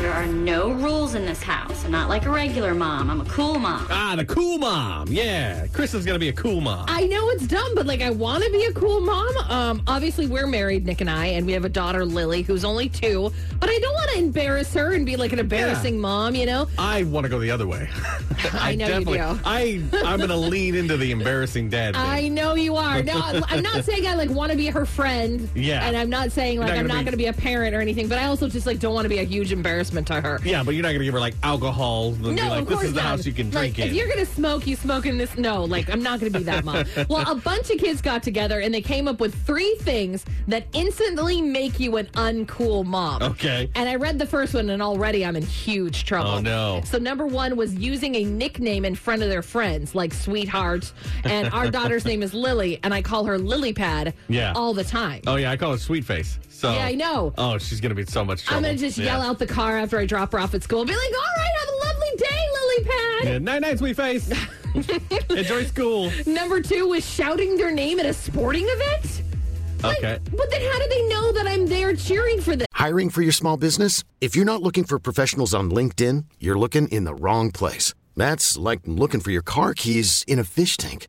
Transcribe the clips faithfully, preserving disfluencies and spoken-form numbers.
There are no rules in this house. I'm not like a regular mom. I'm a cool mom. Ah, the cool mom. Yeah. Chris is going to be a cool mom. I know it's dumb, but like I want to be a cool mom. Um, obviously, we're married, Nick and I, and we have a daughter, Lily, who's only two. But I don't want to embarrass her and be like an embarrassing yeah. mom, you know? I want to go the other way. I, I know definitely, you do. I, I'm going to lean into the embarrassing dad thing. I know you are. No, I'm not saying I like want to be her friend. Yeah. And I'm not saying like not I'm not going to be a parent or anything, but I also just like don't want to be a huge embarrassment to her. Yeah, but you're not going to give her, like, alcohol and no, be like, this is the not. house you can drink like, in. If you're going to smoke, you smoke in this. No, like, I'm not going to be that mom. Well, a bunch of kids got together, and they came up with three things that instantly make you an uncool mom. Okay. And I read the first one, and already I'm in huge trouble. Oh, no. So number one was using a nickname in front of their friends, like sweetheart. And our daughter's name is Lily, and I call her Lily Pad yeah. all the time. Oh, yeah, I call her Sweet Face. So, yeah, I know. Oh, she's going to be in so much trouble. I'm going to just yeah. yell out the car after I drop her off at school and be like, all right, have a lovely day, Lily Pad. Yeah, night night, sweet face. Enjoy school. Number two was shouting their name at a sporting event. Like, okay. But then how do they know that I'm there cheering for them? Hiring for your small business? If you're not looking for professionals on LinkedIn, you're looking in the wrong place. That's like looking for your car keys in a fish tank.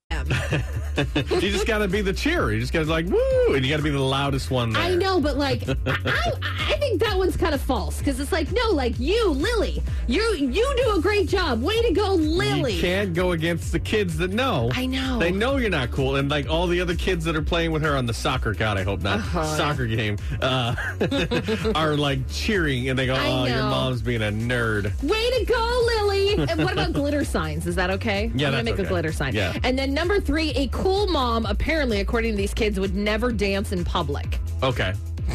You just got to be the cheerer. You just got to like, woo, and you got to be the loudest one there. I know, but like, I, I, I think that one's kind of false because it's like, no, like you, Lily, you you do a great job. Way to go, Lily. You can't go against the kids that know. I know. They know you're not cool. And like all the other kids that are playing with her on the soccer, God, I hope not, uh-huh. soccer game, uh, are like cheering and they go, oh, your mom's being a nerd. Way to go, Lily. And what about glitter signs? Is that okay? Yeah, I'm going to make okay. a glitter sign. Yeah. And then number three, a cool mom, apparently, according to these kids, would never dance in public. Okay.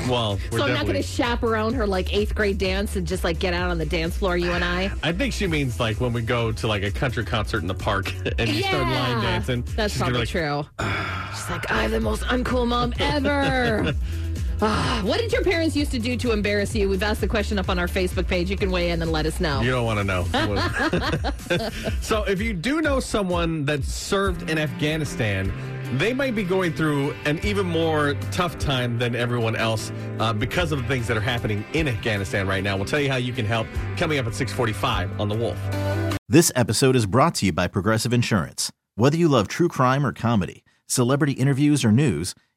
Well, we're so I'm definitely... not going to chaperone her, like, eighth grade dance and just, like, get out on the dance floor, you and I. I think she means, like, when we go to, like, a country concert in the park and you yeah. start line dancing. That's probably like, true. She's like, I'm the most uncool mom ever. Ah, what did your parents used to do to embarrass you? We've asked the question up on our Facebook page. You can weigh in and let us know. You don't want to know. So if you do know someone that served in Afghanistan, they might be going through an even more tough time than everyone else uh, because of the things that are happening in Afghanistan right now. We'll tell you how you can help coming up at six forty-five on The Wolf. This episode is brought to you by Progressive Insurance. Whether you love true crime or comedy, celebrity interviews or news,